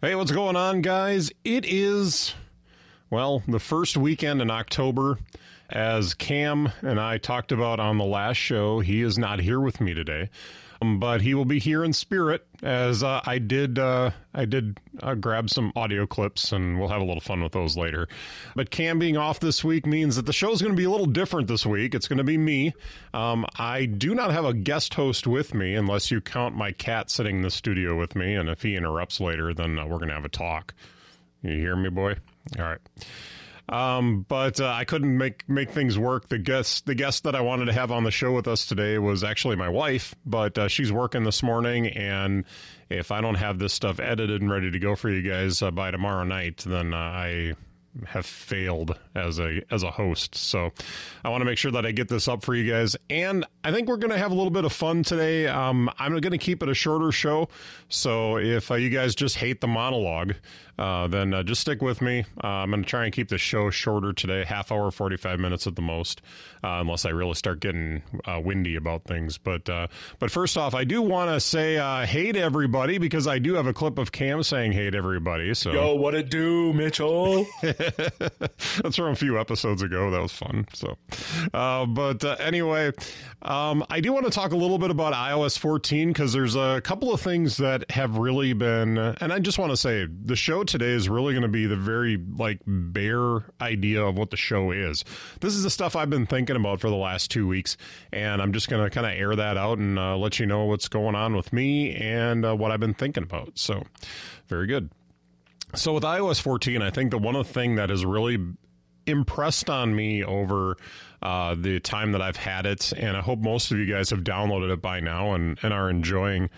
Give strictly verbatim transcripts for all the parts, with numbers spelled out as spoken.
Hey, what's going on, guys? It is, well, the first weekend in October. As Cam and I talked about on the last show, he is not here with me today, um, but he will be here in spirit as uh, I did uh, I did uh, grab some audio clips, and we'll have a little fun with those later. But Cam being off this week means that the show is going to be a little different this week. It's going to be me. Um, I do not have a guest host with me, unless you count my cat sitting in the studio with me, and if he interrupts later, then uh, we're going to have a talk. You hear me, boy? All right. Um, but uh, I couldn't make, make things work. The guest, the guest that I wanted to have on the show with us today was actually my wife, but uh, she's working this morning, and if I don't have this stuff edited and ready to go for you guys uh, by tomorrow night, then uh, I have failed as a as a host. So I want to make sure that I get this up for you guys, and I think we're going to have a little bit of fun today. Um, I'm going to keep it a shorter show, so if uh, you guys just hate the monologue, uh, then uh, just stick with me. Uh, I'm going to try and keep the show shorter today, half hour, forty-five minutes at the most, uh, unless I really start getting uh, windy about things. But uh, but first off, I do want to say uh, hate everybody, because I do have a clip of Cam saying hate everybody. So yo, what it do, Mitchell? That's from a few episodes ago. That was fun. So, uh, but uh, anyway, um, I do want to talk a little bit about i O S fourteen, because there's a couple of things that have really been, and I just want to say the show today is really going to be the very like bare idea of what the show is. This is the stuff I've been thinking about for the last two weeks, and I'm just going to kind of air that out and uh, let you know what's going on with me and uh, what I've been thinking about. So, very good. So with i O S fourteen, I think the one thing that has really impressed on me over uh, the time that I've had it, and I hope most of you guys have downloaded it by now and, and are enjoying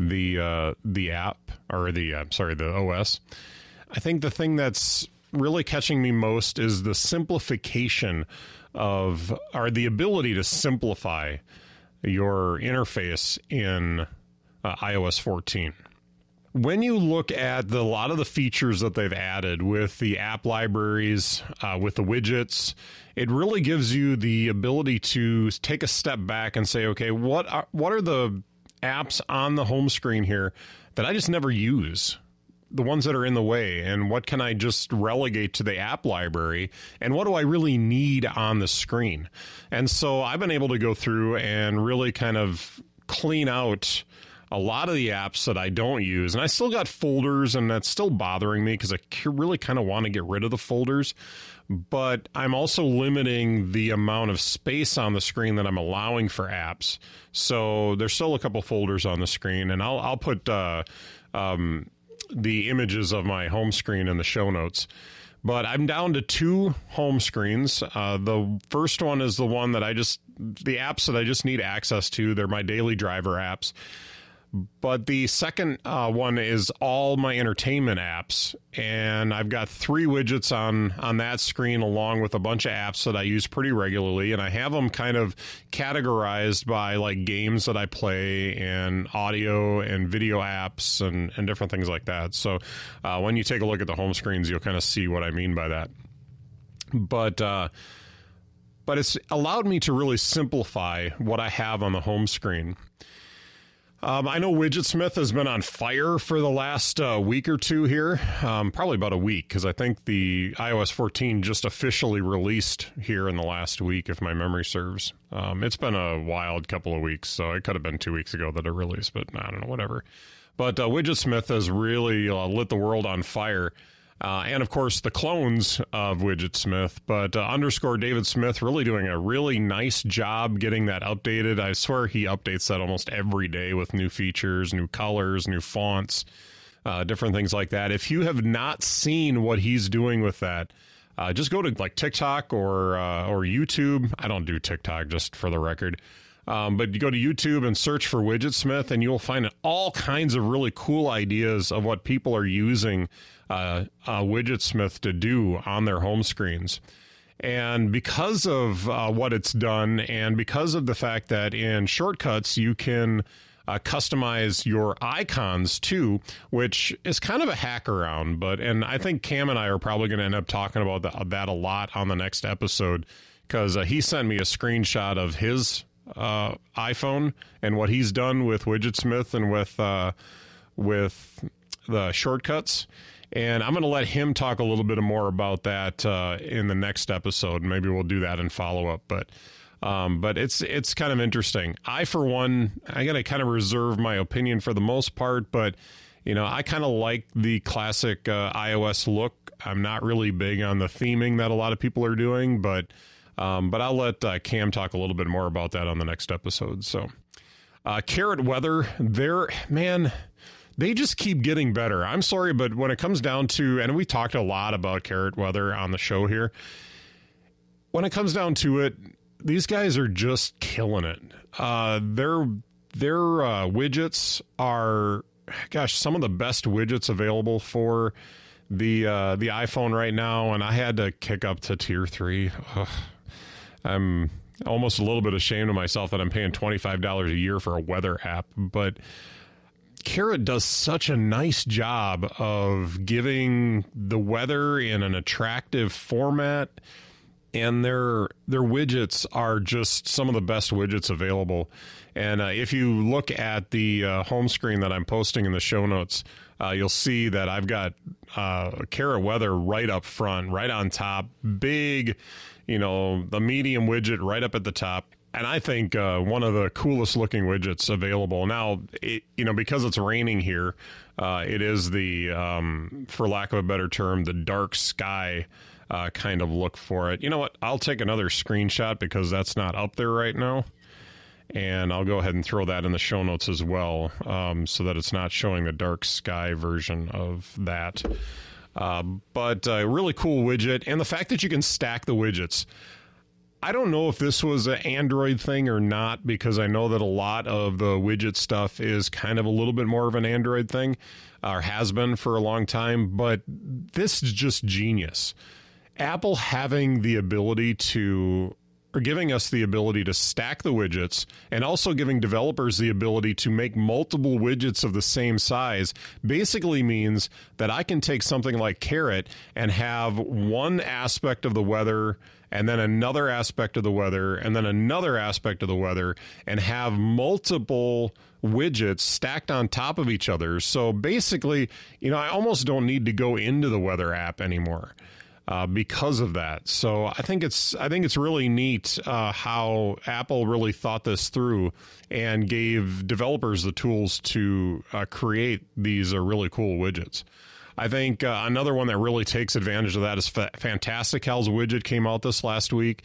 the uh, the app, or the, I'm sorry, the O S. I think the thing that's really catching me most is the simplification of, or the ability to simplify your interface in uh, i O S fourteen. When you look at the, a lot of the features that they've added with the app libraries, uh, with the widgets, it really gives you the ability to take a step back and say, okay, what are, what are the apps on the home screen here that I just never use? The ones that are in the way, and what can I just relegate to the app library, and what do I really need on the screen? And so I've been able to go through and really kind of clean out a lot of the apps that I don't use, and I still got folders, and that's still bothering me because I really kind of want to get rid of the folders, but I'm also limiting the amount of space on the screen that I'm allowing for apps. So there's still a couple folders on the screen, and I'll, I'll put uh, um, the images of my home screen in the show notes. But I'm down to two home screens. Uh, the first one is the one that I just, the apps that I just need access to. They're my daily driver apps. But the second uh, one is all my entertainment apps, and I've got three widgets on on that screen, along with a bunch of apps that I use pretty regularly, and I have them kind of categorized by like games that I play, and audio and video apps, and, and different things like that. So uh, when you take a look at the home screens, you'll kind of see what I mean by that. But uh, but it's allowed me to really simplify what I have on the home screen. Um, I know Widgetsmith has been on fire for the last uh, week or two here, um, probably about a week, because I think the i O S fourteen just officially released here in the last week, if my memory serves. Um, it's been a wild couple of weeks, so it could have been two weeks ago that it released, but I don't know, whatever. But uh, Widgetsmith has really uh, lit the world on fire. Uh, and, of course, the clones of Widgetsmith, but uh, underscore David Smith really doing a really nice job getting that updated. I swear he updates that almost every day with new features, new colors, new fonts, uh, different things like that. If you have not seen what he's doing with that, uh, just go to like TikTok or uh, or YouTube. I don't do TikTok, just for the record. Um, but you go to YouTube and search for Widgetsmith, and you'll find all kinds of really cool ideas of what people are using uh, uh, Widgetsmith to do on their home screens. And because of uh, what it's done, and because of the fact that in shortcuts you can uh, customize your icons too, which is kind of a hack around. But and I think Cam and I are probably going to end up talking about that, that a lot on the next episode, because uh, he sent me a screenshot of his uh iPhone and what he's done with Widgetsmith and with uh with the shortcuts. And I'm going to let him talk a little bit more about that uh, in the next episode. Maybe we'll do that in follow-up. But um, but it's it's kind of interesting. I, for one, I got to kind of reserve my opinion for the most part. But, you know, I kind of like the classic uh, iOS look. I'm not really big on the theming that a lot of people are doing. But, um, but I'll let uh, Cam talk a little bit more about that on the next episode. So uh, Carrot Weather, they're, man... they just keep getting better. I'm sorry, but when it comes down to, and we talked a lot about Carrot Weather on the show here, when it comes down to it, these guys are just killing it. Uh, their their uh, widgets are, gosh, some of the best widgets available for the uh, the iPhone right now, and I had to kick up to tier three. Ugh. I'm almost a little bit ashamed of myself that I'm paying twenty-five dollars a year for a weather app, but Carrot does such a nice job of giving the weather in an attractive format, and their their widgets are just some of the best widgets available. And uh, if you look at the uh, home screen that I'm posting in the show notes, uh, you'll see that I've got uh, Carrot Weather right up front, right on top, big, you know, the medium widget right up at the top. And I think uh, one of the coolest looking widgets available now, it, you know, because it's raining here, uh, it is the, um, for lack of a better term, the dark sky uh, kind of look for it. You know what? I'll take another screenshot because that's not up there right now. And I'll go ahead and throw that in the show notes as well, um, so that it's not showing the dark sky version of that. Uh, but a really cool widget. And the fact that you can stack the widgets. I don't know if this was an Android thing or not, because I know that a lot of the widget stuff is kind of a little bit more of an Android thing, or has been for a long time, but this is just genius. Apple having the ability to, or giving us the ability to stack the widgets, and also giving developers the ability to make multiple widgets of the same size, basically means that I can take something like Carrot and have one aspect of the weather, and then another aspect of the weather, and then another aspect of the weather, and have multiple widgets stacked on top of each other. So basically, you know, I almost don't need to go into the weather app anymore uh, because of that. So I think it's I think it's really neat uh, how Apple really thought this through and gave developers the tools to uh, create these uh, really cool widgets. I think uh, another one that really takes advantage of that is Fa- Fantastic Hell's widget came out this last week.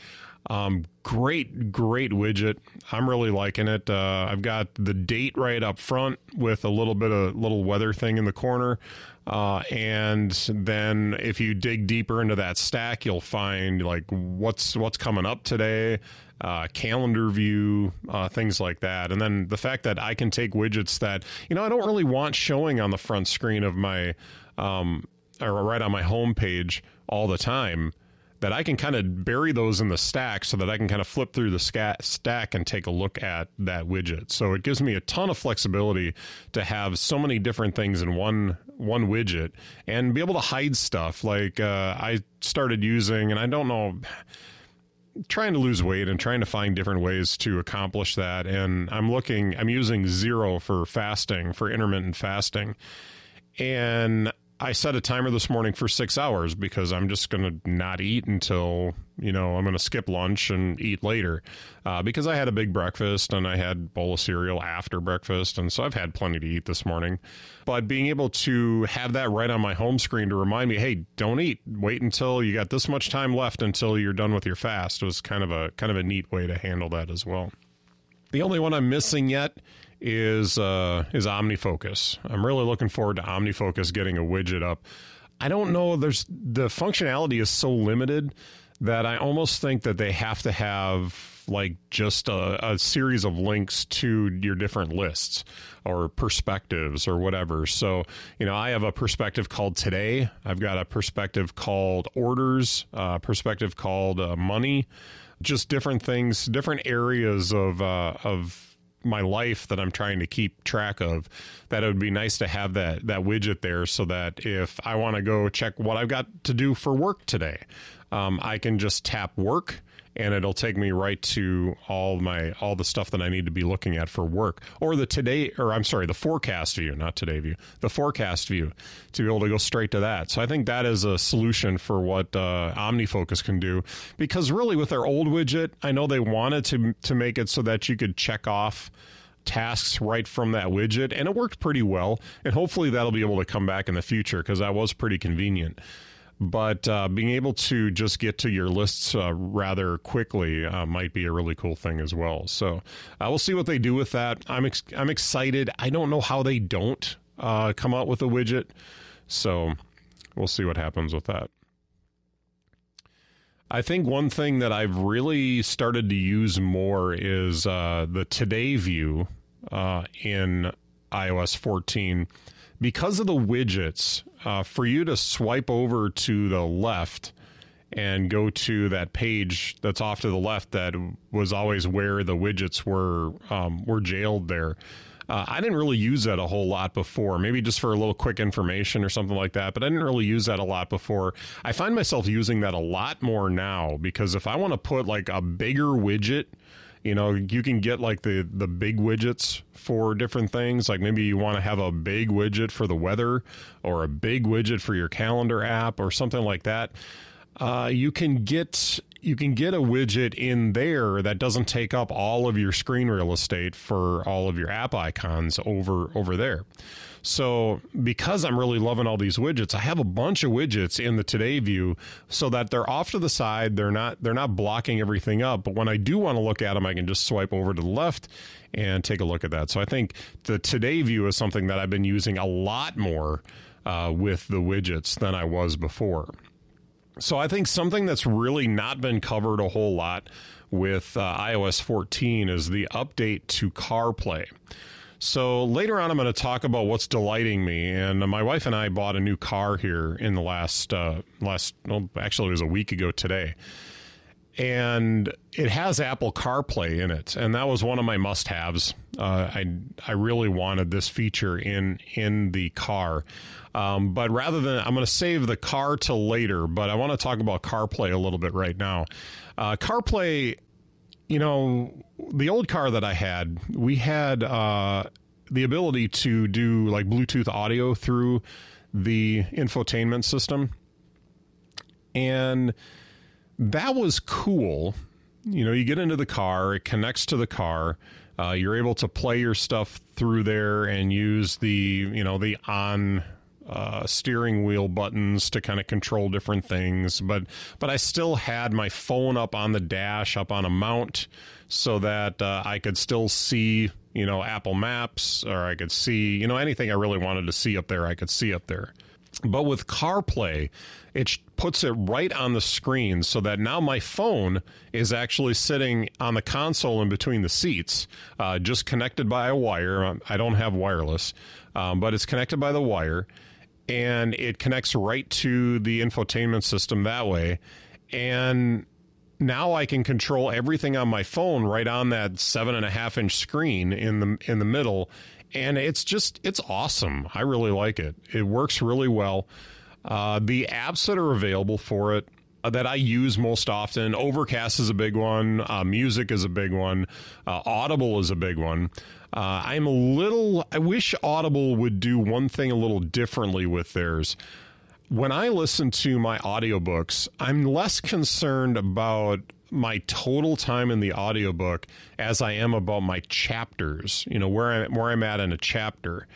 Um, great, great widget. I'm really liking it. Uh, I've got the date right up front with a little bit of little weather thing in the corner. Uh, and then if you dig deeper into that stack, you'll find like what's what's coming up today, uh, calendar view, uh, things like that. And then the fact that I can take widgets that, you know, I don't really want showing on the front screen of my Um, or right on my home page all the time, that I can kind of bury those in the stack so that I can kind of flip through the sca- stack and take a look at that widget. So it gives me a ton of flexibility to have so many different things in one one widget and be able to hide stuff. Like uh, I started using, and I don't know, trying to lose weight and trying to find different ways to accomplish that. And I'm looking, I'm using Zero for fasting, for intermittent fasting. And I set a timer this morning for six hours because I'm just going to not eat until, you know, I'm going to skip lunch and eat later uh, because I had a big breakfast and I had a bowl of cereal after breakfast. And so I've had plenty to eat this morning. But being able to have that right on my home screen to remind me, hey, don't eat. Wait until you got this much time left until you're done with your fast was kind of a kind of a neat way to handle that as well. The only one I'm missing yet is uh, is OmniFocus. I'm really looking forward to OmniFocus getting a widget up. I don't know, there's the functionality is so limited that I almost think that they have to have like just a, a series of links to your different lists or perspectives or whatever. So, you know, I have a perspective called Today. I've got a perspective called Orders, a perspective called uh, Money, just different things, different areas of uh, of my life that I'm trying to keep track of, that it would be nice to have that, that widget there so that if I want to go check what I've got to do for work today, um, I can just tap work and it'll take me right to all my all the stuff that I need to be looking at for work, or the today, or I'm sorry, the forecast view, not today view, the forecast view, to be able to go straight to that. So I think that is a solution for what uh, OmniFocus can do, because really with their old widget, I know they wanted to to make it so that you could check off tasks right from that widget, and it worked pretty well, and hopefully that'll be able to come back in the future because that was pretty convenient. But uh, being able to just get to your lists uh, rather quickly uh, might be a really cool thing as well. So uh, we'll see what they do with that. I'm ex- I'm excited. I don't know how they don't uh, come out with a widget, so we'll see what happens with that. I think one thing that I've really started to use more is uh, the Today view uh, in i O S fourteen. Because of the widgets, uh, for you to swipe over to the left and go to that page that's off to the left that was always where the widgets were um, were jailed there. Uh, I didn't really use that a whole lot before, maybe just for a little quick information or something like that, but I didn't really use that a lot before. I find myself using that a lot more now, because if I want to put like a bigger widget, you know, you can get like the, the big widgets for different things. Like maybe you want to have a big widget for the weather or a big widget for your calendar app or something like that. Uh, you can get... You can get a widget in there that doesn't take up all of your screen real estate for all of your app icons over over there. So because I'm really loving all these widgets, I have a bunch of widgets in the Today view so that they're off to the side. They're not they're not blocking everything up. But when I do want to look at them, I can just swipe over to the left and take a look at that. So I think the Today view is something that I've been using a lot more uh, with the widgets than I was before. So I think something that's really not been covered a whole lot with uh, i O S fourteen is the update to CarPlay. So later on, I'm going to talk about what's delighting me. And my wife and I bought a new car here in the last, uh, last well, actually it was a week ago today. And it has Apple CarPlay in it. And that was one of my must-haves. Uh, I I really wanted this feature in, in the car. Um, but rather than, I'm going to save the car till later, but I want to talk about CarPlay a little bit right now. Uh, CarPlay, you know, the old car that I had, we had uh, the ability to do like Bluetooth audio through the infotainment system. And that was cool. You know, you get into the car, it connects to the car. Uh, you're able to play your stuff through there and use the, you know, the on uh, steering wheel buttons to kind of control different things. But but I still had my phone up on the dash, up on a mount, so that uh, I could still see, you know, Apple Maps, or I could see, you know, anything I really wanted to see up there, I could see up there. But with CarPlay, it puts it right on the screen so that now my phone is actually sitting on the console in between the seats, uh, just connected by a wire. I don't have wireless, um, but it's connected by the wire, and it connects right to the infotainment system that way. And now I can control everything on my phone right on that seven and a half inch screen in the in the middle. And it's just, it's awesome. I really like it. It works really well. Uh, the apps that are available for it uh, that I use most often, Overcast is a big one. Uh, music is a big one. Uh, Audible is a big one. Uh, I'm a little, I wish Audible would do one thing a little differently with theirs. When I listen to my audiobooks, I'm less concerned about my total time in the audiobook as I am about my chapters, you know, where I'm, where I'm at in a chapter.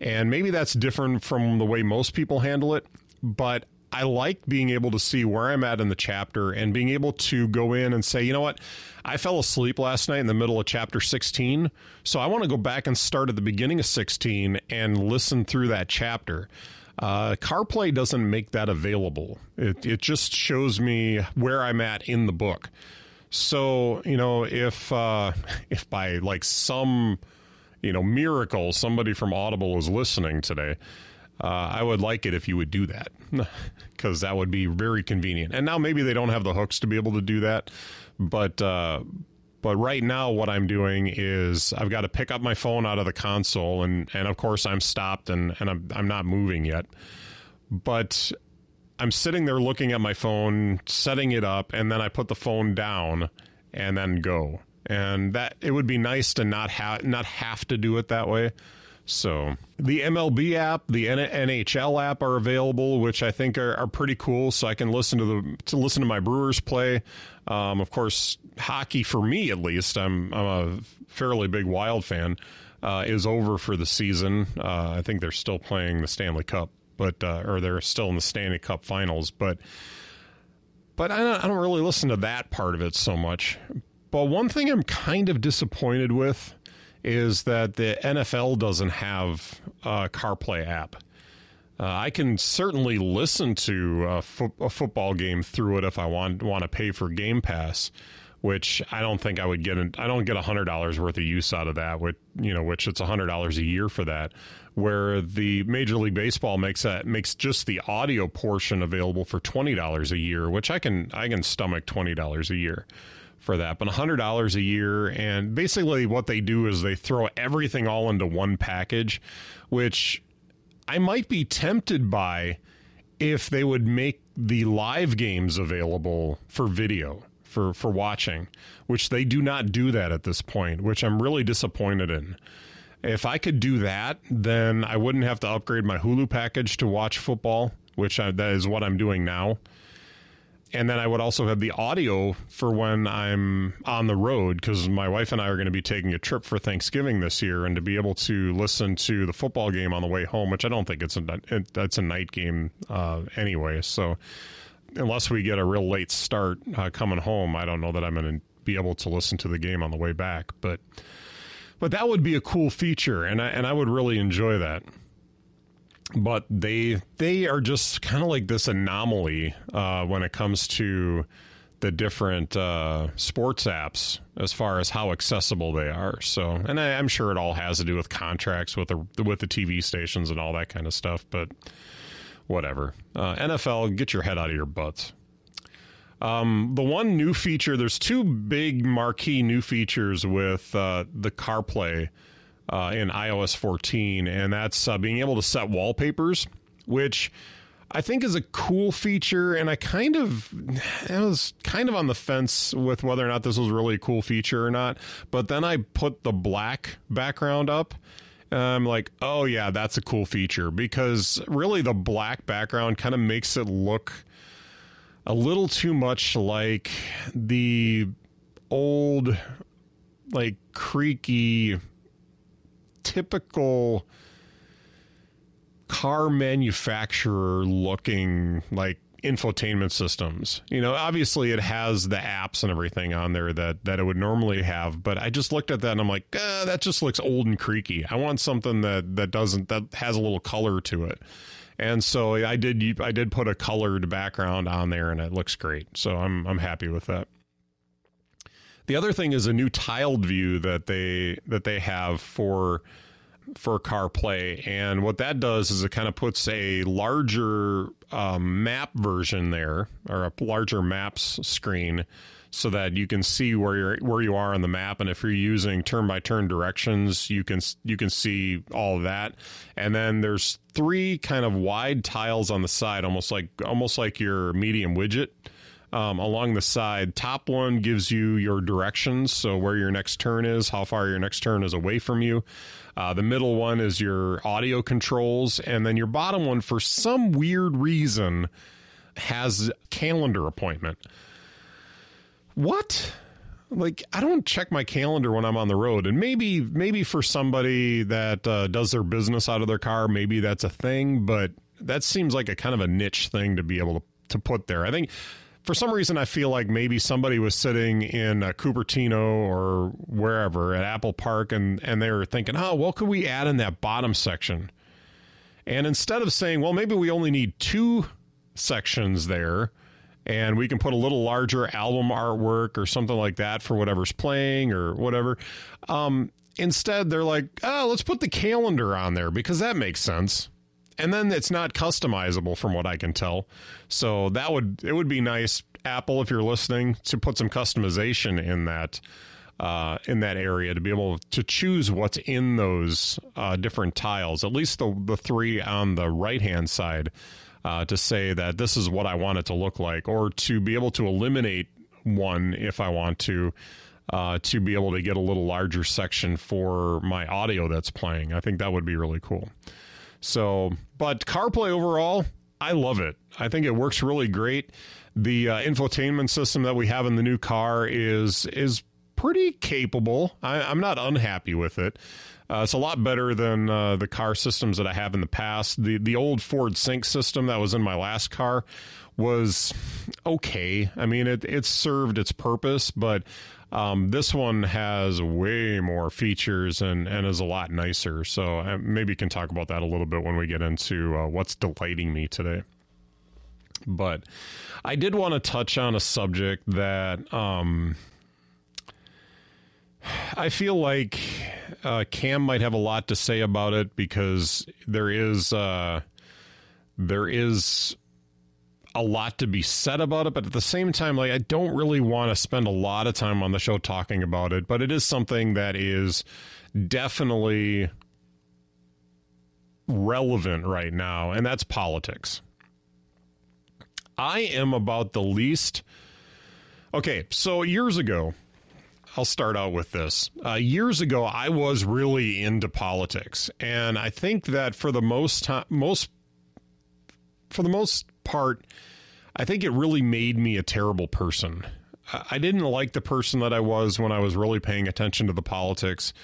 And maybe that's different from the way most people handle it, but I like being able to see where I'm at in the chapter and being able to go in and say, you know what, I fell asleep last night in the middle of chapter sixteen, so I want to go back and start at the beginning of sixteen and listen through that chapter. Uh, CarPlay doesn't make that available. It it just shows me where I'm at in the book. So, you know, if uh, if by like some, you know, miracle somebody from Audible is listening today, uh, I would like it if you would do that, because that would be very convenient. And now maybe they don't have the hooks to be able to do that, but uh, but right now what I'm doing is I've got to pick up my phone out of the console, and, and of course I'm stopped and, and I'm, I'm not moving yet. But I'm sitting there looking at my phone, setting it up, and then I put the phone down and then go. And that it would be nice to not have not have to do it that way. So the M L B app, the N H L app are available, which I think are, are pretty cool. So I can listen to the to listen to my Brewers play. Um, of course, hockey for me at least, I'm I'm a fairly big Wild fan. Uh, is over for the season. Uh, I think they're still playing the Stanley Cup, but uh, or they're still in the Stanley Cup finals. But but I don't, I don't really listen to that part of it so much. But one thing I'm kind of disappointed with is that the N F L doesn't have a CarPlay app. Uh, I can certainly listen to a, fo- a football game through it if I want want to pay for Game Pass, which I don't think I would get. An, I don't get one hundred dollars worth of use out of that, which, you know, which it's one hundred dollars a year for that, where the Major League Baseball makes that makes just the audio portion available for twenty dollars a year, which I can I can stomach twenty dollars a year for that. But one hundred dollars a year, and basically what they do is they throw everything all into one package, which I might be tempted by if they would make the live games available for video. For, for watching, which they do not do that at this point, which I'm really disappointed in. If I could do that, then I wouldn't have to upgrade my Hulu package to watch football, which I, that is what I'm doing now. And then I would also have the audio for when I'm on the road, because my wife and I are going to be taking a trip for Thanksgiving this year, and to be able to listen to the football game on the way home, which I don't think it's a, that's a night game uh, anyway, so... Unless we get a real late start uh, coming home, I don't know that I'm going to be able to listen to the game on the way back. But but that would be a cool feature, and I, and I would really enjoy that. But they they are just kind of like this anomaly uh, when it comes to the different uh, sports apps as far as how accessible they are. So, and I, I'm sure it all has to do with contracts with the with the T V stations and all that kind of stuff, but. Whatever. Uh, N F L, get your head out of your butts. Um, the one new feature, there's two big marquee new features with uh, the CarPlay uh, in i O S fourteen, and that's uh, being able to set wallpapers, which I think is a cool feature, and I kind of I was kind of on the fence with whether or not this was really a cool feature or not, but then I put the black background up, and I'm like, oh, yeah, that's a cool feature, because really the black background kind of makes it look a little too much like the old, like, creaky, typical car manufacturer looking, like, infotainment systems. You know, obviously it has the apps and everything on there that that it would normally have, but I just looked at that and I'm like, ah, that just looks old and creaky. I want something that that doesn't that has a little color to it. And so I did I did put a colored background on there, and it looks great. So I'm I'm happy with that. The other thing is a new tiled view that they that they have for for CarPlay, and what that does is it kind of puts a larger um, map version there, or a larger maps screen, so that you can see where you're where you are on the map, and if you're using turn by turn directions, you can you can see all of that. And then there's three kind of wide tiles on the side, almost like almost like your medium widget. Um, along the side, top one gives you your directions, so where your next turn is, how far your next turn is away from you. Uh, the middle one is your audio controls, and then your bottom one, for some weird reason, has calendar appointment. What? Like, I don't check my calendar when I'm on the road, and maybe maybe for somebody that uh, does their business out of their car, maybe that's a thing, but that seems like a kind of a niche thing to be able to, to put there. I think... For some reason, I feel like maybe somebody was sitting in uh, Cupertino or wherever at Apple Park, and, and they were thinking, oh, what could we add in that bottom section? And instead of saying, well, maybe we only need two sections there, and we can put a little larger album artwork or something like that for whatever's playing or whatever. Um, instead, they're like, oh, let's put the calendar on there because that makes sense. And then it's not customizable from what I can tell. So that would it would be nice, Apple, if you're listening, to put some customization in that uh, in that area to be able to choose what's in those uh, different tiles, at least the, the three on the right-hand side. uh, to say that this is what I want it to look like, or to be able to eliminate one if I want to, uh, to be able to get a little larger section for my audio that's playing. I think that would be really cool. So, but CarPlay overall, I love it. I think it works really great. The uh, infotainment system that we have in the new car is is pretty capable. I, I'm not unhappy with it. Uh, it's a lot better than uh, the car systems that I have in the past. The the old Ford Sync system that was in my last car was okay. I mean, it it served its purpose, but um, this one has way more features and, and is a lot nicer. So I maybe can talk about that a little bit when we get into uh, what's delighting me today. But I did want to touch on a subject that um, I feel like uh, Cam might have a lot to say about it, because there is uh, there is a lot to be said about it. But at the same time, like, I don't really want to spend a lot of time on the show talking about it. But it is something that is definitely relevant right now, and that's politics. I am about the least. Okay, so years ago, I'll start out with this. Uh, years ago, I was really into politics, and I think that for the most time, most for the most part, I think it really made me a terrible person. I didn't like the person that I was when I was really paying attention to the politics.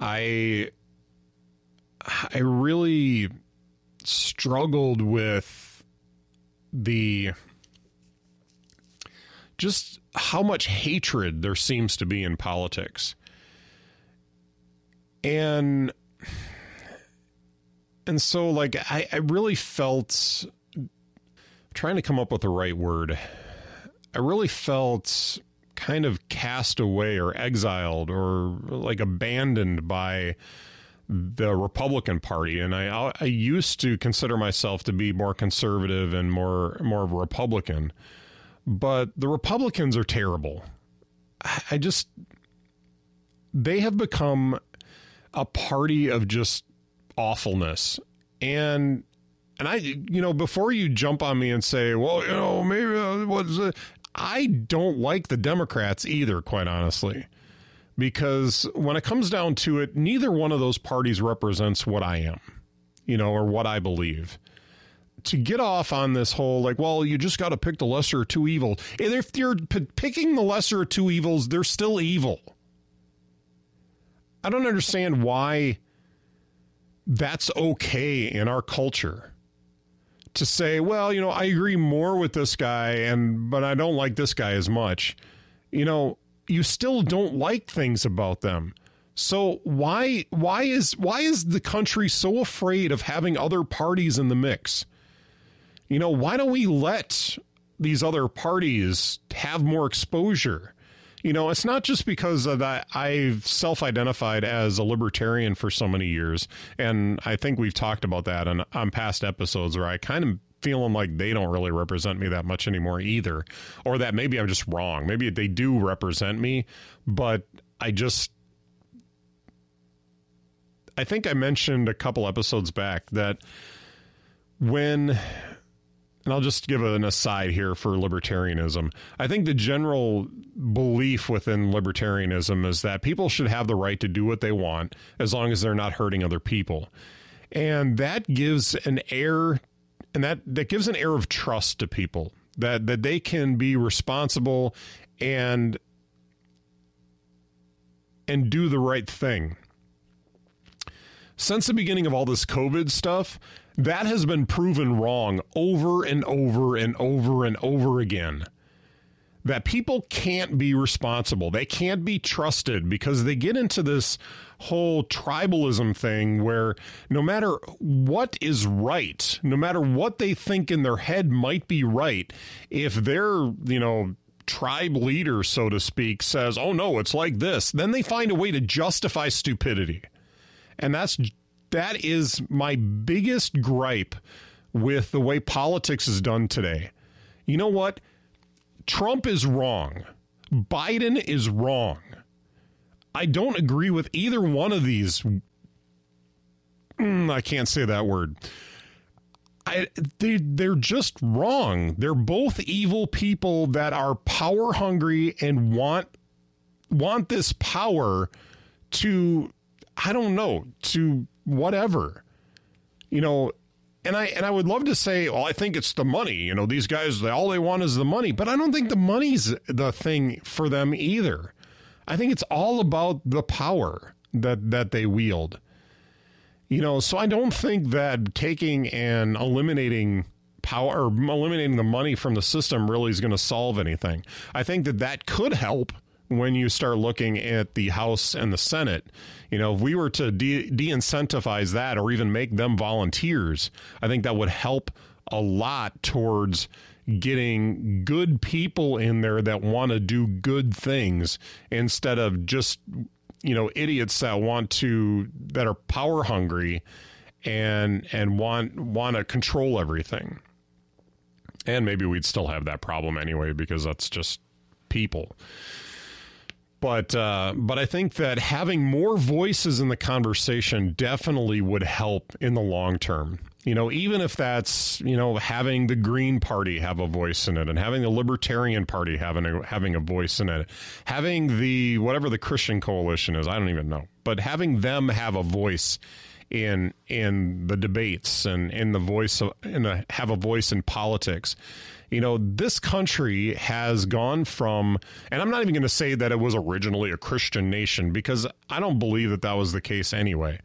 I I really struggled with the just how much hatred there seems to be in politics. And and so, like, I, I really felt, trying to come up with the right word, I really felt kind of cast away or exiled or like abandoned by the Republican Party. And I, I used to consider myself to be more conservative and more more of a Republican, but the Republicans are terrible. I just, they have become a party of just awfulness. And and I, you know, before you jump on me and say, well, you know, maybe uh, what's it? I don't like the Democrats either, quite honestly. Because when it comes down to it, neither one of those parties represents what I am, you know, or what I believe. To get off on this whole, like, well, you just got to pick the lesser of two evils. And if you're p- picking the lesser of two evils, they're still evil. I don't understand why that's okay in our culture. To say, well, you know, I agree more with this guy, and but I don't like this guy as much, you know. You still don't like things about them. So why why is why is the country so afraid of having other parties in the mix? You know, why don't we let these other parties have more exposure? You know, it's not just because of that I've self-identified as a libertarian for so many years, and I think we've talked about that on, on past episodes where I kind of feeling like they don't really represent me that much anymore either, or that maybe I'm just wrong. Maybe they do represent me, but I just, I think I mentioned a couple episodes back that when, and I'll just give an aside here for libertarianism. I think the general belief within libertarianism is that people should have the right to do what they want as long as they're not hurting other people. And that gives an air And that, that gives an air of trust to people, that, that they can be responsible and and do the right thing. Since the beginning of all this COVID stuff, that has been proven wrong over and over and over and over again. That people can't be responsible. They can't be trusted because they get into this whole tribalism thing where no matter what is right, no matter what they think in their head might be right, if their, you know, tribe leader, so to speak, says, oh, no, it's like this, then they find a way to justify stupidity. And that's that is my biggest gripe with the way politics is done today. You know what? Trump is wrong. Biden is wrong. I don't agree with either one of these. Mm, I can't say that word. I, they, they're just wrong. They're both evil people that are power hungry and want want this power to, I don't know, to whatever, you know. And I and I would love to say, well, I think it's the money. You know, these guys, they, all they want is the money. But I don't think the money's the thing for them either. I think it's all about the power that that they wield. You know, so I don't think that taking and eliminating power or eliminating the money from the system really is going to solve anything. I think that that could help when you start looking at the House and the Senate. You know, if we were to de- de-incentivize that or even make them volunteers, I think that would help a lot towards getting good people in there that want to do good things instead of just, you know, idiots that want to, that are power hungry and and want want to control everything. And maybe we'd still have that problem anyway, because that's just people. But uh, but I think that having more voices in the conversation definitely would help in the long term. You know, even if that's, you know, having the Green Party have a voice in it, and having the Libertarian Party having a, having a voice in it, having the whatever the Christian coalition is, I don't even know, but having them have a voice in in the debates and in the voice of, in a, have a voice in politics. You know, this country has gone from, and I'm not even going to say that it was originally a Christian nation, because I don't believe that that was the case anyway.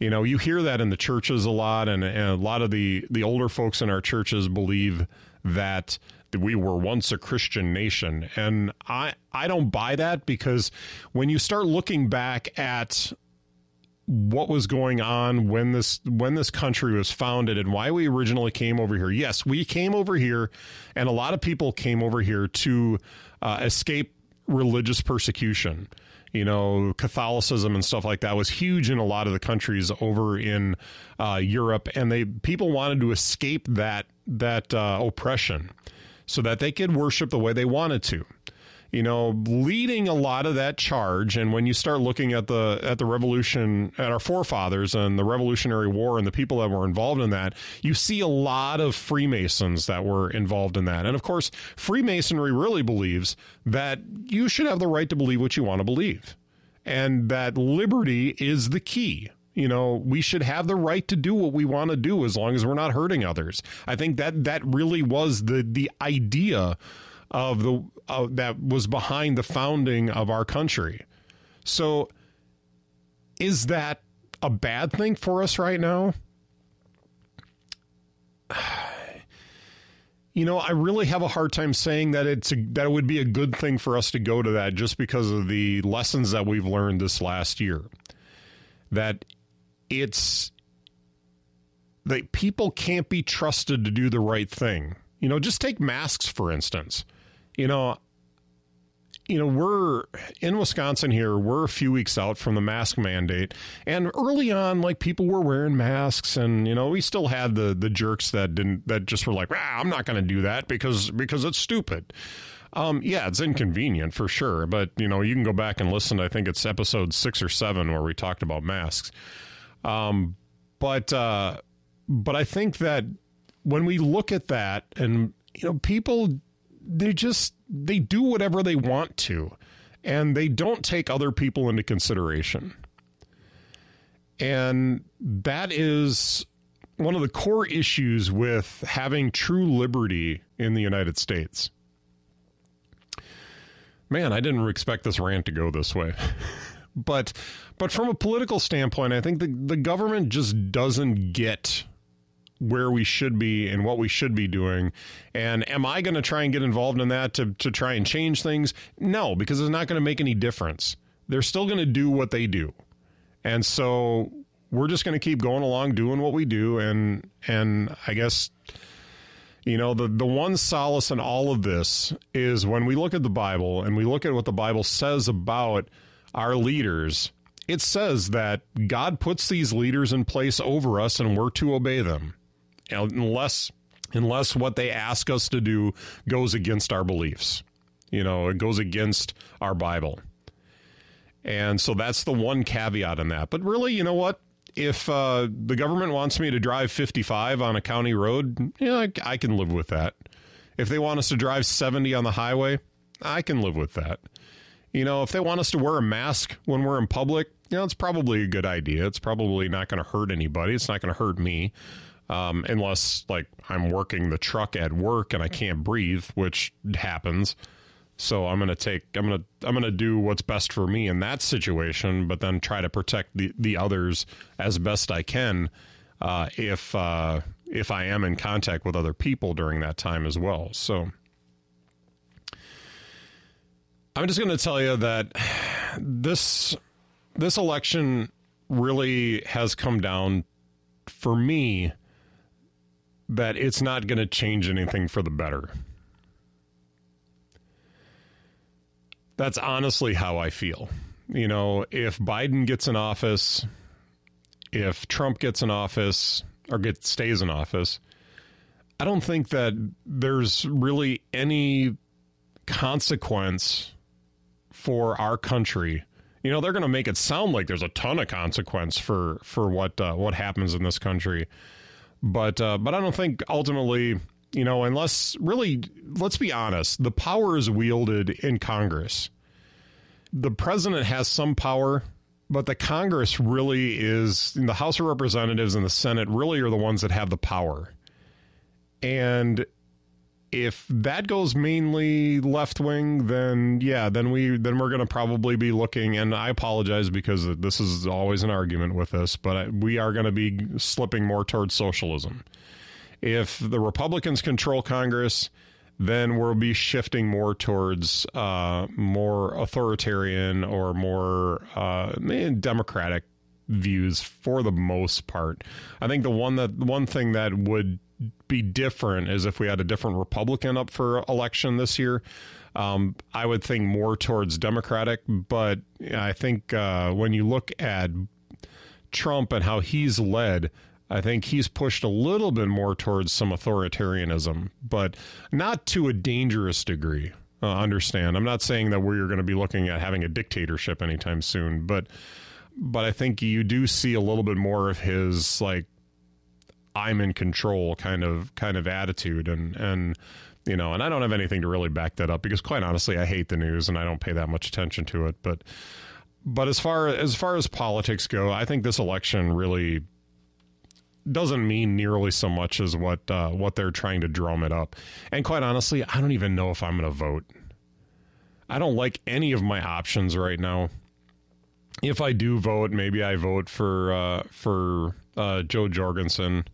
You know, you hear that in the churches a lot, and, and a lot of the, the older folks in our churches believe that we were once a Christian nation. And I, I don't buy that, because when you start looking back at what was going on when this when this country was founded and why we originally came over here. Yes, we came over here, and a lot of people came over here to uh, escape religious persecution. You know, Catholicism and stuff like that was huge in a lot of the countries over in uh, Europe, and they people wanted to escape that that uh, oppression so that they could worship the way they wanted to. You know, leading a lot of that charge, and when you start looking at the at the revolution, at our forefathers and the Revolutionary War and the people that were involved in that, you see a lot of Freemasons that were involved in that. And of course, Freemasonry really believes that you should have the right to believe what you want to believe, and that liberty is the key. You know, we should have the right to do what we want to do as long as we're not hurting others. I think that that really was the the idea of the uh, that was behind the founding of our country. So is that a bad thing for us right now? You know, I really have a hard time saying that it's a, that it would be a good thing for us to go to that, just because of the lessons that we've learned this last year. That it's that people can't be trusted to do the right thing. You know, just take masks, for instance. You know, you know, we're in Wisconsin here. We're a few weeks out from the mask mandate. And early on, like, people were wearing masks. And, you know, we still had the the jerks that didn't that just were like, ah, I'm not going to do that because because it's stupid. Um, yeah, it's inconvenient for sure. But, you know, you can go back and listen. I think it's episode six or seven where we talked about masks. Um, but uh, but I think that when we look at that, and, you know, people, they just, they do whatever they want to, and they don't take other people into consideration. And that is one of the core issues with having true liberty in the United States. Man, I didn't expect this rant to go this way. but but from a political standpoint, I think the, the government just doesn't get where we should be and what we should be doing. And am I going to try and get involved in that to, to try and change things? No, because it's not going to make any difference. They're still going to do what they do. And so we're just going to keep going along doing what we do. And, and I guess, you know, the, the one solace in all of this is when we look at the Bible and we look at what the Bible says about our leaders, it says that God puts these leaders in place over us and we're to obey them, unless unless what they ask us to do goes against our beliefs. You know, it goes against our Bible. And so that's the one caveat in that. But really, you know what? if uh, the government wants me to drive fifty-five on a county road, yeah, I, I can live with that. If they want us to drive seventy on the highway, I can live with that. You know, if they want us to wear a mask when we're in public, you know, it's probably a good idea. It's probably not going to hurt anybody. It's not going to hurt me, um, unless, like, I'm working the truck at work and I can't breathe, which happens. So I'm going to take, I'm going to, I'm going to do what's best for me in that situation, but then try to protect the, the others as best I can. Uh, if, uh, if I am in contact with other people during that time as well. So I'm just going to tell you that this, this election really has come down for me that it's not going to change anything for the better. That's honestly how I feel. You know, if Biden gets in office, if Trump gets in office or get, stays in office, I don't think that there's really any consequence for our country. You know, they're going to make it sound like there's a ton of consequence for for what uh, what happens in this country. But uh, but I don't think ultimately... You know, unless really, let's be honest, the power is wielded in Congress. The president has some power, but the Congress really is, the House of Representatives and the Senate really are the ones that have the power. And if that goes mainly left wing, then yeah, then we then we're going to probably be looking. And I apologize because this is always an argument with us, but I, we are going to be slipping more towards socialism. If the Republicans control Congress, then we'll be shifting more towards uh, more authoritarian or more uh, democratic views for the most part. I think the one that one thing that would be different is if we had a different Republican up for election this year. Um, I would think more towards Democratic, but I think uh, when you look at Trump and how he's led, I think he's pushed a little bit more towards some authoritarianism, but not to a dangerous degree. Uh, understand? I'm not saying that we're going to be looking at having a dictatorship anytime soon, but but I think you do see a little bit more of his like "I'm in control" kind of kind of attitude, and and you know, and I don't have anything to really back that up because, quite honestly, I hate the news and I don't pay that much attention to it. But but as far as far as politics go, I think this election really doesn't mean nearly so much as what uh, what they're trying to drum it up. And quite honestly, I don't even know if I'm going to vote. I don't like any of my options right now. If I do vote, maybe I vote for uh, for uh, Joe Jorgensen,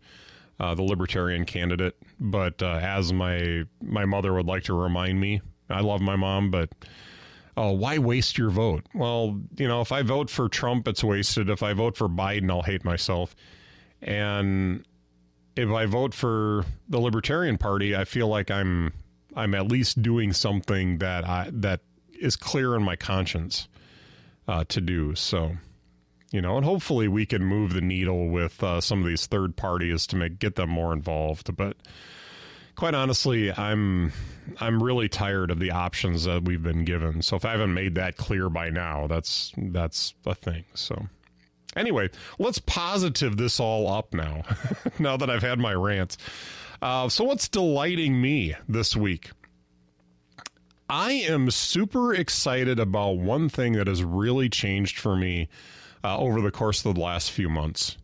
uh, the Libertarian candidate. But uh, as my my mother would like to remind me, I love my mom, but oh, why waste your vote? Well, you know, if I vote for Trump, it's wasted. If I vote for Biden, I'll hate myself. And if I vote for the Libertarian Party, I feel like I'm I'm at least doing something that I that is clear in my conscience uh, to do. So, you know, and hopefully we can move the needle with uh, some of these third parties to make get them more involved. But quite honestly, I'm I'm really tired of the options that we've been given. So if I haven't made that clear by now, that's that's a thing. So. Anyway, let's positive this all up now, now that I've had my rants. Uh, so what's delighting me this week? I am super excited about one thing that has really changed for me uh, over the course of the last few months.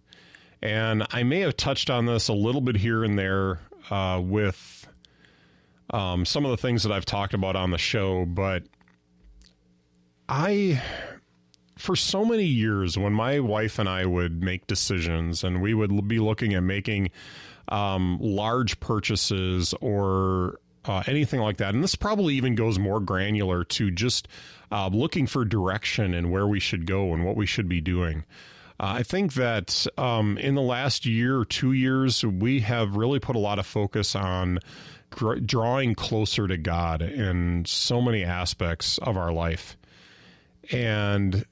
And I may have touched on this a little bit here and there uh, with um, some of the things that I've talked about on the show, but I... For so many years, when my wife and I would make decisions and we would be looking at making um, large purchases or uh, anything like that, and this probably even goes more granular to just uh, looking for direction and where we should go and what we should be doing. Uh, I think that um, in the last year or two years, we have really put a lot of focus on gr- drawing closer to God in so many aspects of our life. And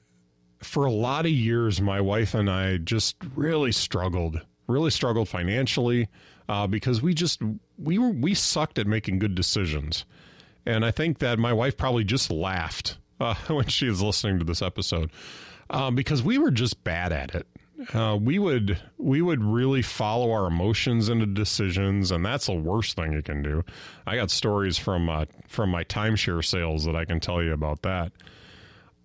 for a lot of years, my wife and I just really struggled, really struggled financially uh, because we just, we were, we sucked at making good decisions. And I think that my wife probably just laughed uh, when she was listening to this episode um, because we were just bad at it. uh, we would we would really follow our emotions into decisions, and that's the worst thing you can do. I got stories from uh, from my timeshare sales that I can tell you about that.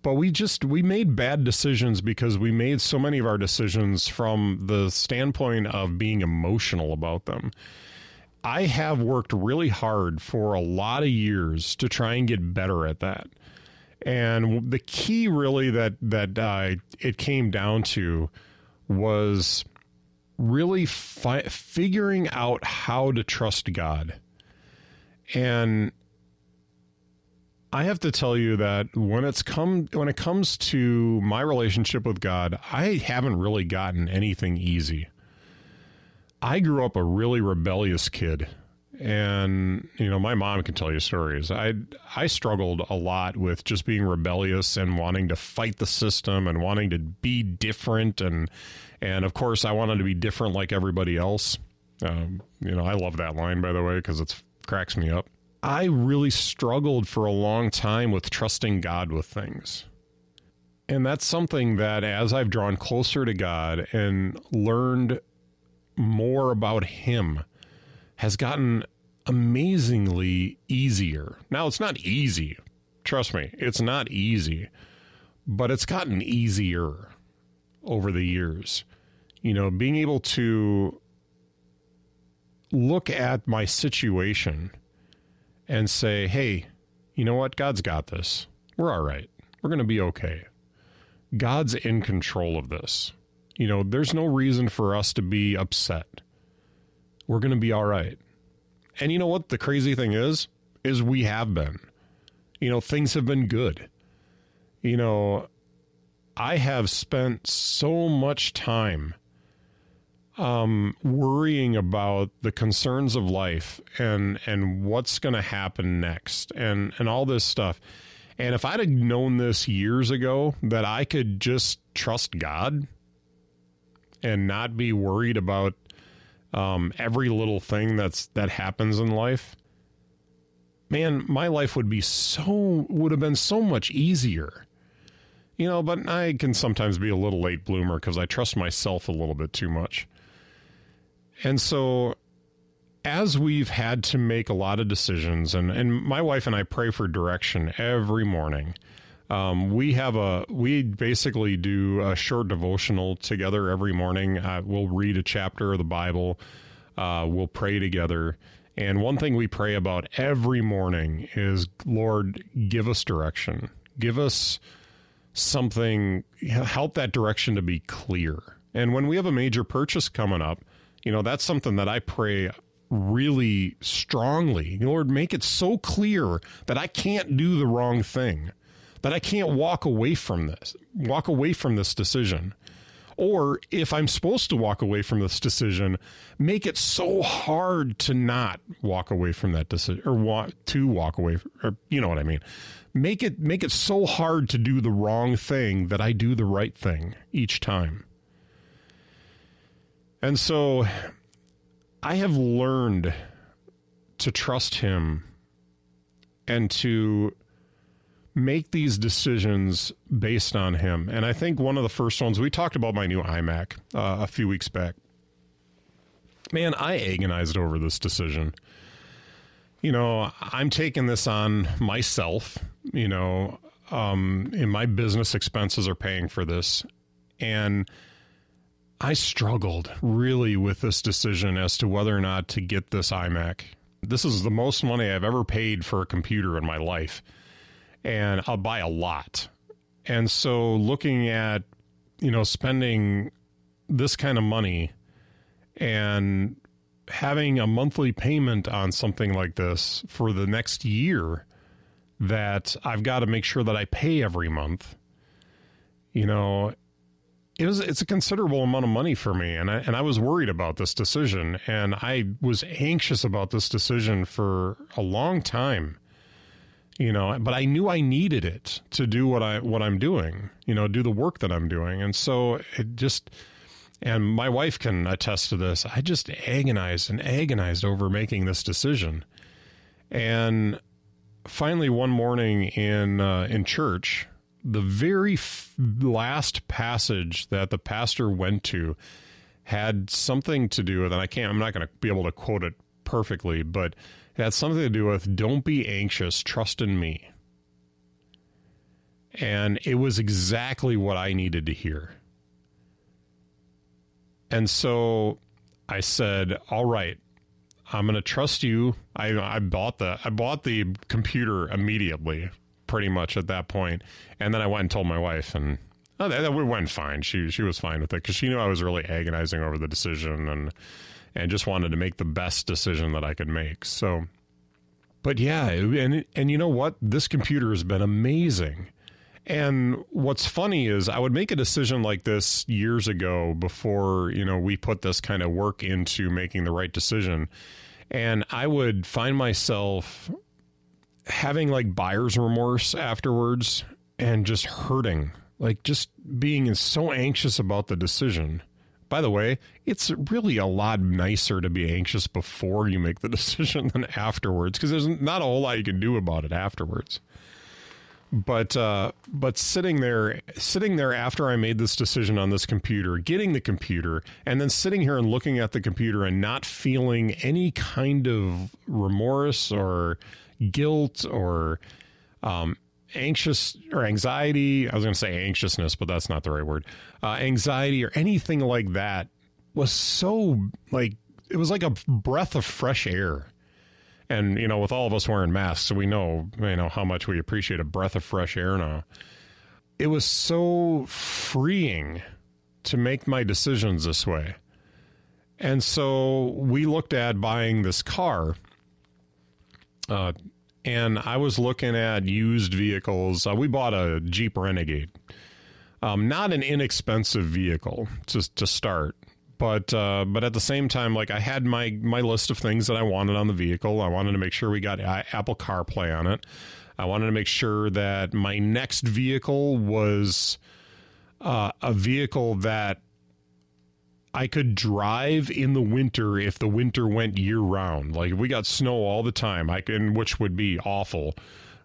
But we just we made bad decisions because we made so many of our decisions from the standpoint of being emotional about them. I have worked really hard for a lot of years to try and get better at that. And the key really that that uh, it came down to was really fi- figuring out how to trust God. And I have to tell you that when it's come when it comes to my relationship with God, I haven't really gotten anything easy. I grew up a really rebellious kid. And, you know, my mom can tell you stories. I I struggled a lot with just being rebellious and wanting to fight the system and wanting to be different. And, and of course, I wanted to be different like everybody else. Um, you know, I love that line, by the way, because it cracks me up. I really struggled for a long time with trusting God with things. And that's something that as I've drawn closer to God and learned more about Him, has gotten amazingly easier. Now, it's not easy. Trust me, it's not easy. But it's gotten easier over the years. You know, being able to look at my situation and say, hey, you know what? God's got this. We're all right. We're going to be okay. God's in control of this. You know, there's no reason for us to be upset. We're going to be all right. And you know what the crazy thing is? Is we have been. You know, things have been good. You know, I have spent so much time um, worrying about the concerns of life and and what's going to happen next and, and all this stuff. And if I'd have known this years ago, that I could just trust God and not be worried about Um, every little thing that's that happens in life, man, my life would be so would have been so much easier, you know. But I can sometimes be a little late bloomer because I trust myself a little bit too much. And so, as we've had to make a lot of decisions, and and my wife and I pray for direction every morning. Um, we have a, we basically do a short devotional together every morning. Uh, we'll read a chapter of the Bible. Uh, we'll pray together. And one thing we pray about every morning is, Lord, give us direction. Give us something, help that direction to be clear. And when we have a major purchase coming up, you know, that's something that I pray really strongly. Lord, make it so clear that I can't do the wrong thing. That I can't walk away from this, walk away from this decision. Or if I'm supposed to walk away from this decision, make it so hard to not walk away from that decision or want to walk away. Or, you know what I mean? Make it make it so hard to do the wrong thing that I do the right thing each time. And so I have learned to trust Him and to make these decisions based on Him. And I think one of the first ones, we talked about my new iMac uh, a few weeks back. Man, I agonized over this decision. You know, I'm taking this on myself, you know, um, and my business expenses are paying for this. And I struggled really with this decision as to whether or not to get this iMac. This is the most money I've ever paid for a computer in my life. And I'll buy a lot. And so looking at, you know, spending this kind of money and having a monthly payment on something like this for the next year that I've got to make sure that I pay every month, you know, it was, it's a considerable amount of money for me. And I, and I was worried about this decision, and I was anxious about this decision for a long time. You know, but I knew I needed it to do what I what I'm doing, you know, do the work that I'm doing. And so it just, and my wife can attest to this, I just agonized and agonized over making this decision. And finally, one morning in uh, in church, the very f- last passage that the pastor went to had something to do with, and I can't, I'm not going to be able to quote it perfectly, but it had something to do with, don't be anxious, trust in me. And it was exactly what I needed to hear. And so I said, all right, I'm going to trust you. I, I bought the, I bought the computer immediately, pretty much at that point. And then I went and told my wife, and oh, that, that went fine. She, she was fine with it, because she knew I was really agonizing over the decision, and, and just wanted to make the best decision that I could make. So, but yeah, and, and you know what? This computer has been amazing. And what's funny is I would make a decision like this years ago before, you know, we put this kind of work into making the right decision. And I would find myself having like buyer's remorse afterwards and just hurting, like just being so anxious about the decision. By the way, it's really a lot nicer to be anxious before you make the decision than afterwards, because there's not a whole lot you can do about it afterwards. But uh, but sitting there, sitting there after I made this decision on this computer, getting the computer, and then sitting here and looking at the computer and not feeling any kind of remorse or guilt or um, anxious or anxiety. I was going to say anxiousness, but that's not the right word. Uh, anxiety or anything like that was so, like, it was like a breath of fresh air. And, you know, with all of us wearing masks, we know, you know, how much we appreciate a breath of fresh air now. It was so freeing to make my decisions this way. And so we looked at buying this car. Uh, and I was looking at used vehicles. Uh, we bought a Jeep Renegade. Um, not an inexpensive vehicle to, to start. But uh, but at the same time, like, I had my, my list of things that I wanted on the vehicle. I wanted to make sure we got I- Apple CarPlay on it. I wanted to make sure that my next vehicle was uh, a vehicle that I could drive in the winter if the winter went year round. Like, if we got snow all the time, I can, which would be awful.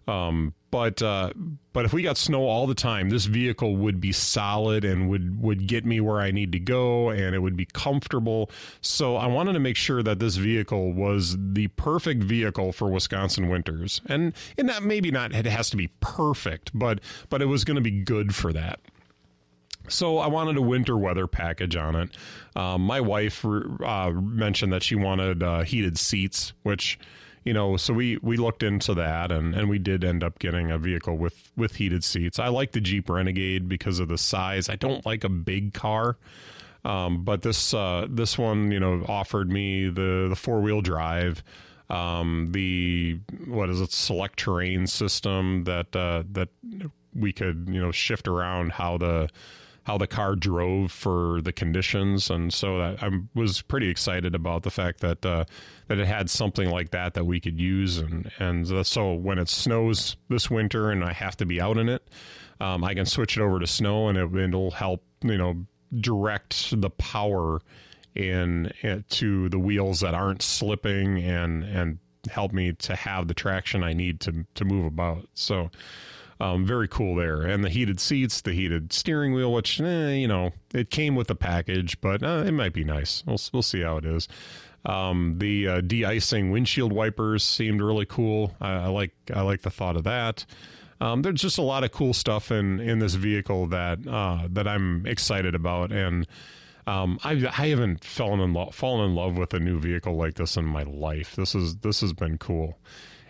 Um, but uh, but if we got snow all the time, this vehicle would be solid and would, would get me where I need to go, and it would be comfortable. So I wanted to make sure that this vehicle was the perfect vehicle for Wisconsin winters. And and that maybe not, it has to be perfect, but but it was going to be good for that. So I wanted a winter weather package on it. Um, my wife uh, mentioned that she wanted uh, heated seats, which... You know, so we, we looked into that, and, and we did end up getting a vehicle with, with heated seats. I like the Jeep Renegade because of the size. I don't like a big car, um, but this uh, this one, you know, offered me the, the four-wheel drive, um, the, what is it, Select Terrain system that uh, that we could, you know, shift around how the how the car drove for the conditions. And so that, I was pretty excited about the fact that uh, that it had something like that that we could use. And, and so when it snows this winter and I have to be out in it, um, I can switch it over to snow, and it, it'll help, you know, direct the power in, in to the wheels that aren't slipping, and, and help me to have the traction I need to, to move about. So, Um, very cool there. And the heated seats, the heated steering wheel, which, eh, you know, it came with the package, but eh, it might be nice. We'll, we'll see how it is. Um, the uh, de-icing windshield wipers seemed really cool. I, I like I like the thought of that. Um, there's just a lot of cool stuff in, in this vehicle that uh, that I'm excited about. And um, I I haven't fallen in lo- fallen in love with a new vehicle like this in my life. This is this has been cool.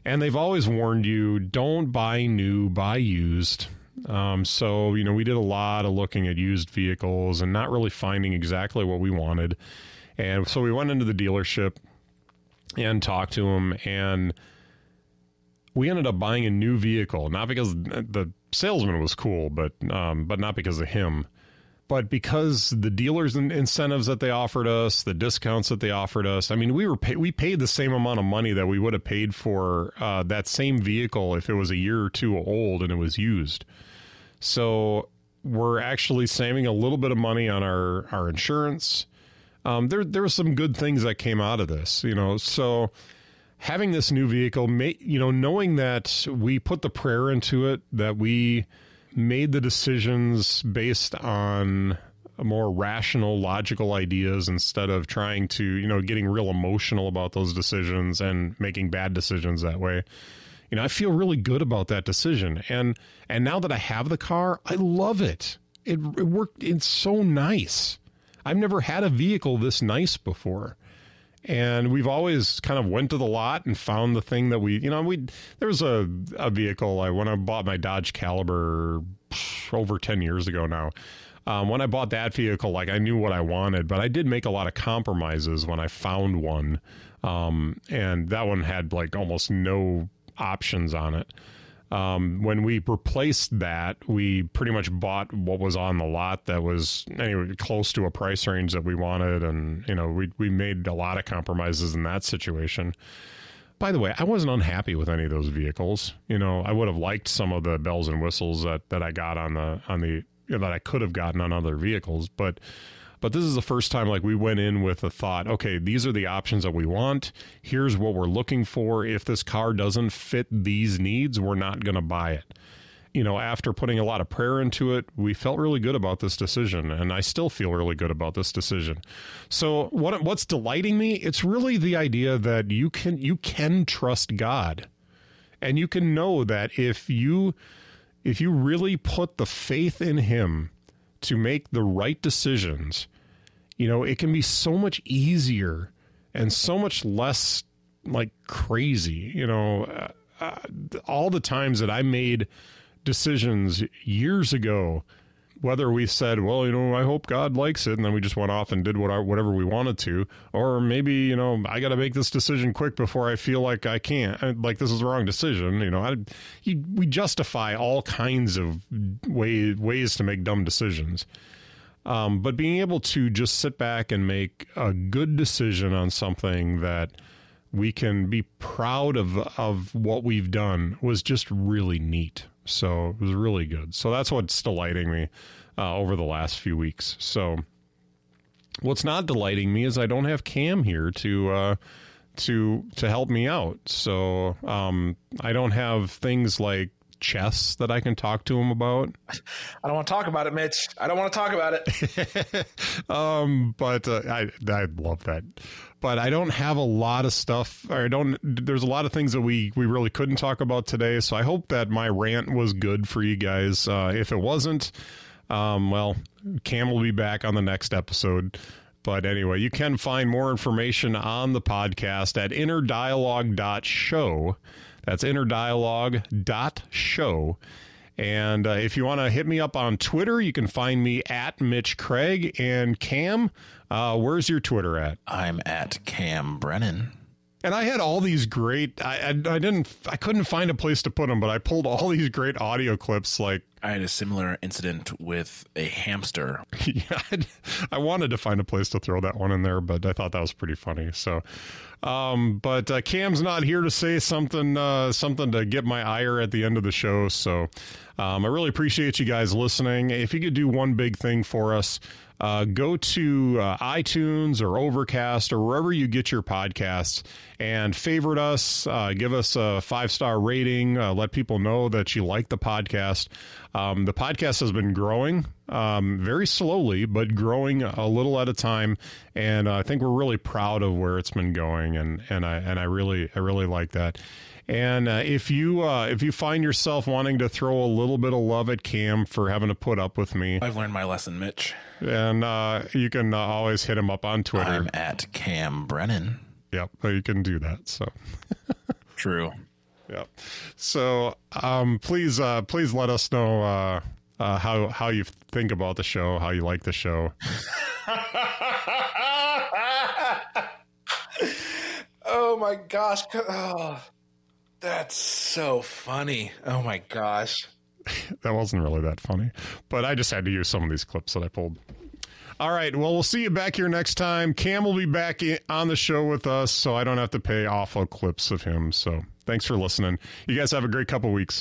And they've always warned you, don't buy new, buy used. Um, so, you know, we did a lot of looking at used vehicles and not really finding exactly what we wanted. And so we went into the dealership and talked to them, and we ended up buying a new vehicle, not because the salesman was cool, but um, but not because of him, but because the dealers' incentives that they offered us, the discounts that they offered us. I mean, we were pay- we paid the same amount of money that we would have paid for uh, that same vehicle if it was a year or two old and it was used. So we're actually saving a little bit of money on our, our insurance. Um, there there were some good things that came out of this, you know. So having this new vehicle, may, you know, knowing that we put the prayer into it, that we made the decisions based on more rational, logical ideas instead of trying to, you know, getting real emotional about those decisions and making bad decisions that way. You know, I feel really good about that decision. And and now that I have the car, I love it. It, it worked. It's so nice. I've never had a vehicle this nice before. And we've always kind of went to the lot and found the thing that we, you know, we, there was a, a vehicle I, when I bought my Dodge Caliber over ten years ago now, um, when I bought that vehicle, like I knew what I wanted, but I did make a lot of compromises when I found one. Um, and that one had like almost no options on it. Um, when we replaced that, we pretty much bought what was on the lot that was anyway close to a price range that we wanted. And, you know, we, we made a lot of compromises in that situation. By the way, I wasn't unhappy with any of those vehicles. You know, I would have liked some of the bells and whistles that, that I got on the, on the, you know, that I could have gotten on other vehicles. But, but this is the first time, like, we went in with a thought, okay, these are the options that we want. Here's what we're looking for. If this car doesn't fit these needs, we're not going to buy it. You know, after putting a lot of prayer into it, we felt really good about this decision, and I still feel really good about this decision. So what what's delighting me? It's really the idea that you can you can trust God, and you can know that if you if you really put the faith in Him to make the right decisions, you know, it can be so much easier and so much less like crazy. You know, uh, uh, all the times that I made decisions years ago, whether we said, well, you know, I hope God likes it, and then we just went off and did what our, whatever we wanted to, or maybe, you know, I got to make this decision quick before I feel like I can't, like this is the wrong decision. You know, I, you, we justify all kinds of way, ways to make dumb decisions. Um, but being able to just sit back and make a good decision on something that we can be proud of, of what we've done was just really neat. So it was really good. So that's what's delighting me uh, over the last few weeks. So what's not delighting me is I don't have Cam here to uh, to to help me out. So um, I don't have things like chess that I can talk to him about. I don't want to talk about it, Mitch. I don't want to talk about it. um, but uh, I I love that. But I don't have a lot of stuff. I don't. There's a lot of things that we, we really couldn't talk about today. So I hope that my rant was good for you guys. Uh, if it wasn't, um, well, Cam will be back on the next episode. But anyway, you can find more information on the podcast at inner dialogue dot show. That's inner dialogue dot show. And uh, if you want to hit me up on Twitter, you can find me at Mitch Craig. And Cam, uh, where's your Twitter at? I'm at Cam Brennan. And I had all these great, I, I, I didn't, I couldn't find a place to put them, but I pulled all these great audio clips. Like I had a similar incident with a hamster. yeah, I'd, I wanted to find a place to throw that one in there, but I thought that was pretty funny. So, um, but uh, Cam's not here to say something, uh, something to get my ire at the end of the show. So, um, I really appreciate you guys listening. If you could do one big thing for us. Uh, go to uh, iTunes or Overcast or wherever you get your podcasts and favorite us. Uh, give us a five-star rating. Uh, let people know that you like the podcast. Um, the podcast has been growing um, very slowly, but growing a little at a time. And uh, I think we're really proud of where it's been going. And, and I and I really I really like that. And uh, if you uh, if you find yourself wanting to throw a little bit of love at Cam for having to put up with me, I've learned my lesson, Mitch. And uh, you can uh, always hit him up on Twitter. I'm at Cam Brennan. Yep, you can do that. So true. Yep. So um, please, uh, please let us know uh, uh, how how you think about the show, how you like the show. Oh my gosh. Oh. That's so funny. Oh, my gosh. That wasn't really that funny, but I just had to use some of these clips that I pulled. All right. Well, we'll see you back here next time. Cam will be back on the show with us, so I don't have to pay awful clips of him. So thanks for listening. You guys have a great couple weeks.